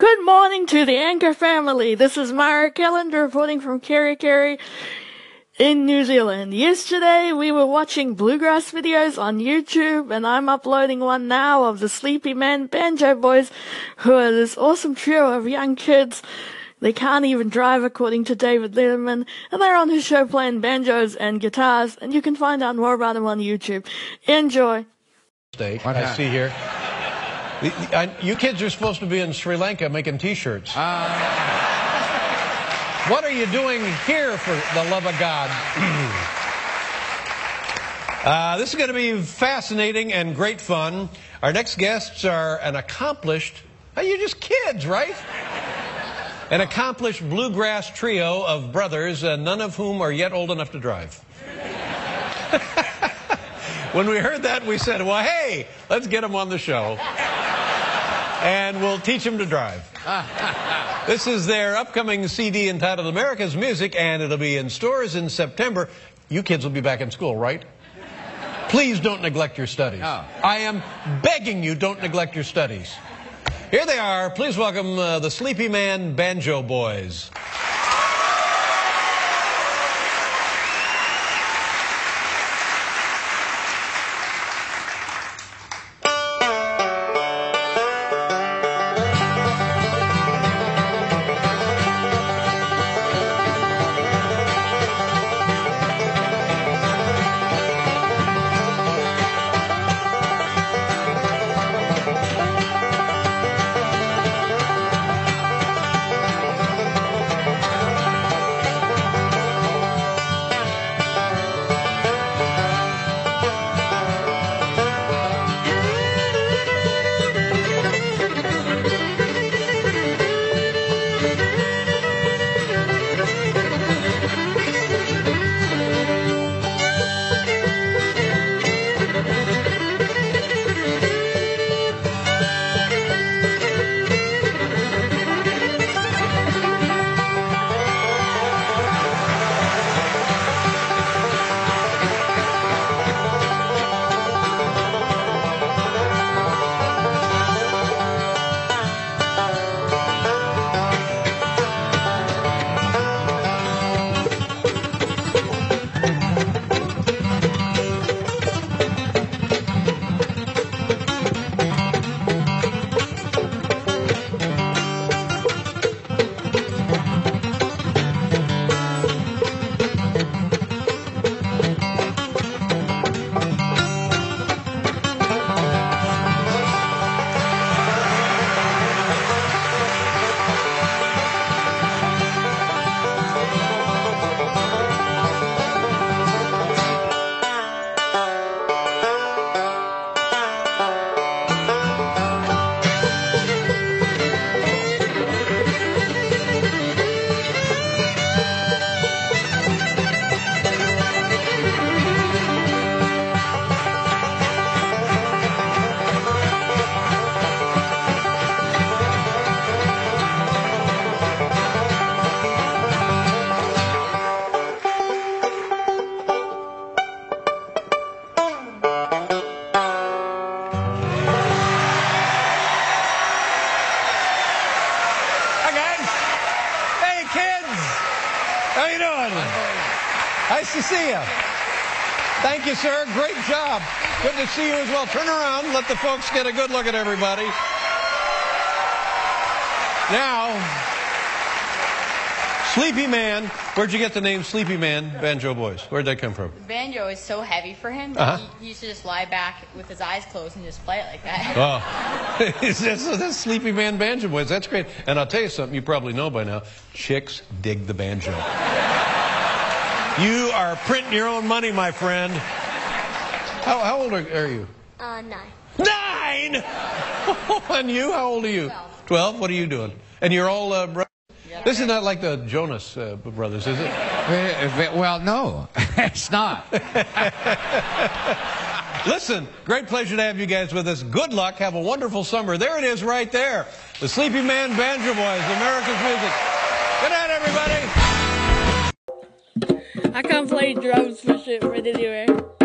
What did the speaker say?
Good morning to the Anchor family. This is Myra Kelland reporting from Keri Keri in New Zealand. Yesterday we were watching bluegrass videos on YouTube, and I'm uploading one now of the Sleepy Man Banjo Boys, who are this awesome trio of young kids. They can't even drive, according to David Letterman, and they're on his show playing banjos and guitars, and you can find out more about them on YouTube. Enjoy. I see here. You kids are supposed to be in Sri Lanka making T-shirts. What are you doing here, for the love of God? This is going to be fascinating and great fun. Our next guests are an accomplished... You're just kids, right? An accomplished bluegrass trio of brothers, none of whom are yet old enough to drive. When we heard that, we said, well, hey, let's get them on the show. And we'll teach them to drive. This is their upcoming CD entitled America's Music, and it'll be in stores in September. You kids will be back in school, right? Please don't neglect your studies. Oh. I am begging you, don't neglect your studies. Here they are. Please welcome the Sleepy Man Banjo Boys. Nice to see you. Thank you, sir. Great job. Good to see you as well. Turn around. Let the folks get a good look at everybody. Now, Sleepy Man. Where'd you get the name Sleepy Man Banjo Boys? Where'd that come from? Banjo is so heavy for him. He used to just lie back with his eyes closed and just play it like that. Oh, that's Sleepy Man Banjo Boys. That's great. And I'll tell you something you probably know by now. Chicks dig the banjo. You are printing your own money, my friend. How old are you? 9. 9? And you? How old are you? 12. What are you doing? And you're all brothers? Yeah, this is not like the Jonas brothers, is it? Well, no. It's not. Listen, great pleasure to have you guys with us. Good luck. Have a wonderful summer. There it is right there. The Sleepy Man Banjo Boys, America's Music. Good night, everybody. I can't play drums for shit, but anyway.